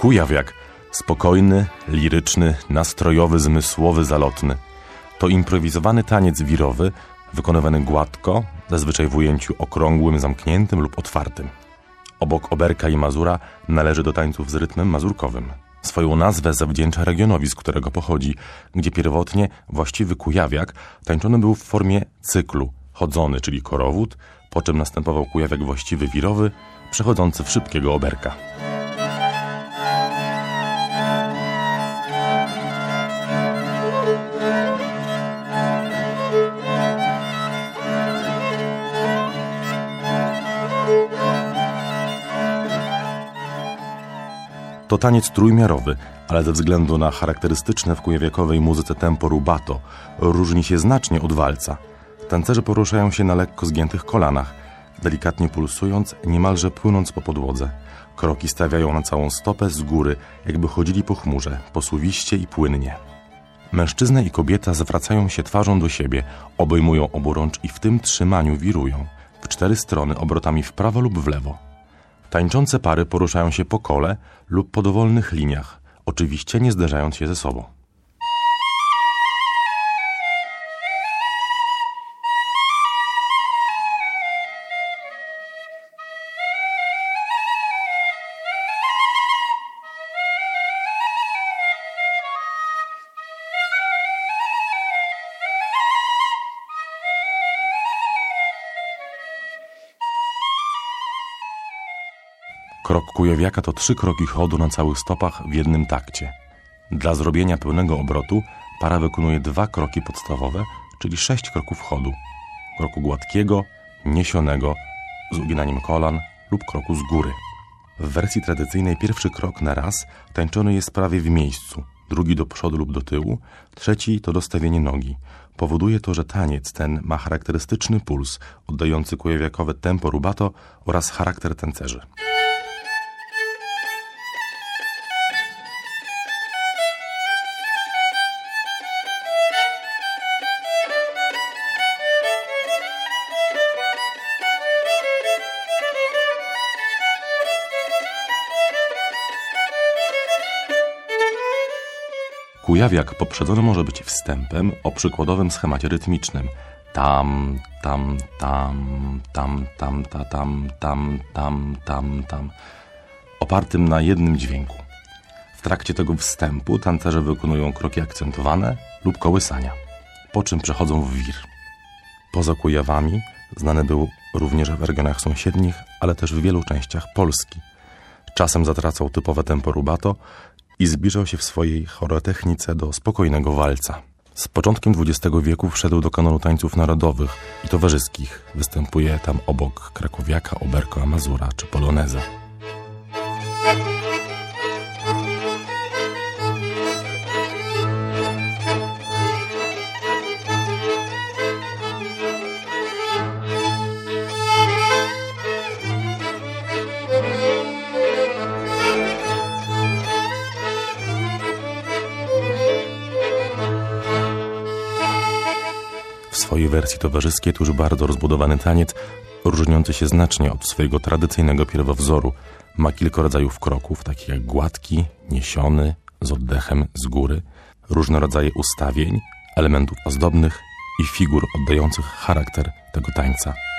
Kujawiak, spokojny, liryczny, nastrojowy, zmysłowy, zalotny. To improwizowany taniec wirowy, wykonywany gładko, zazwyczaj w ujęciu okrągłym, zamkniętym lub otwartym. Obok oberka i mazura należy do tańców z rytmem mazurkowym. Swoją nazwę zawdzięcza regionowi, z którego pochodzi, gdzie pierwotnie właściwy kujawiak tańczony był w formie cyklu, chodzony, czyli korowód, po czym następował kujawiak właściwy wirowy, przechodzący w szybkiego oberka. To taniec trójmiarowy, ale ze względu na charakterystyczne w kujawiakowej muzyce tempo rubato różni się znacznie od walca. Tancerze poruszają się na lekko zgiętych kolanach, delikatnie pulsując, niemalże płynąc po podłodze. Kroki stawiają na całą stopę z góry, jakby chodzili po chmurze, posuwiście i płynnie. Mężczyzna i kobieta zwracają się twarzą do siebie, obejmują oburącz i w tym trzymaniu wirują, w cztery strony obrotami w prawo lub w lewo. Tańczące pary poruszają się po kole lub po dowolnych liniach, oczywiście nie zderzając się ze sobą. Krok kujawiaka to 3 kroki chodu na całych stopach w jednym takcie. Dla zrobienia pełnego obrotu para wykonuje 2 kroki podstawowe, czyli 6 kroków chodu. Kroku gładkiego, niesionego, z uginaniem kolan lub kroku z góry. W wersji tradycyjnej pierwszy krok na raz tańczony jest prawie w miejscu, drugi do przodu lub do tyłu, trzeci to dostawienie nogi. Powoduje to, że taniec ten ma charakterystyczny puls, oddający kujawiakowe tempo rubato oraz charakter tancerzy. Kujawiak poprzedzony może być wstępem o przykładowym schemacie rytmicznym. Tam, tam, tam, tam, tam, ta, tam, tam, tam, tam, tam. Opartym na jednym dźwięku. W trakcie tego wstępu tancerze wykonują kroki akcentowane lub kołysania, po czym przechodzą w wir. Poza Kujawami znany był również w regionach sąsiednich, ale też w wielu częściach Polski. Czasem zatracał typowe tempo rubato i zbliżał się w swojej choreotechnice do spokojnego walca. Z początkiem XX wieku wszedł do kanonu tańców narodowych i towarzyskich. Występuje tam obok krakowiaka, oberka, mazura czy poloneza. W swojej wersji towarzyskiej to już bardzo rozbudowany taniec, różniący się znacznie od swojego tradycyjnego pierwowzoru. Ma kilka rodzajów kroków, takich jak gładki, niesiony, z oddechem z góry, różne rodzaje ustawień, elementów ozdobnych i figur oddających charakter tego tańca.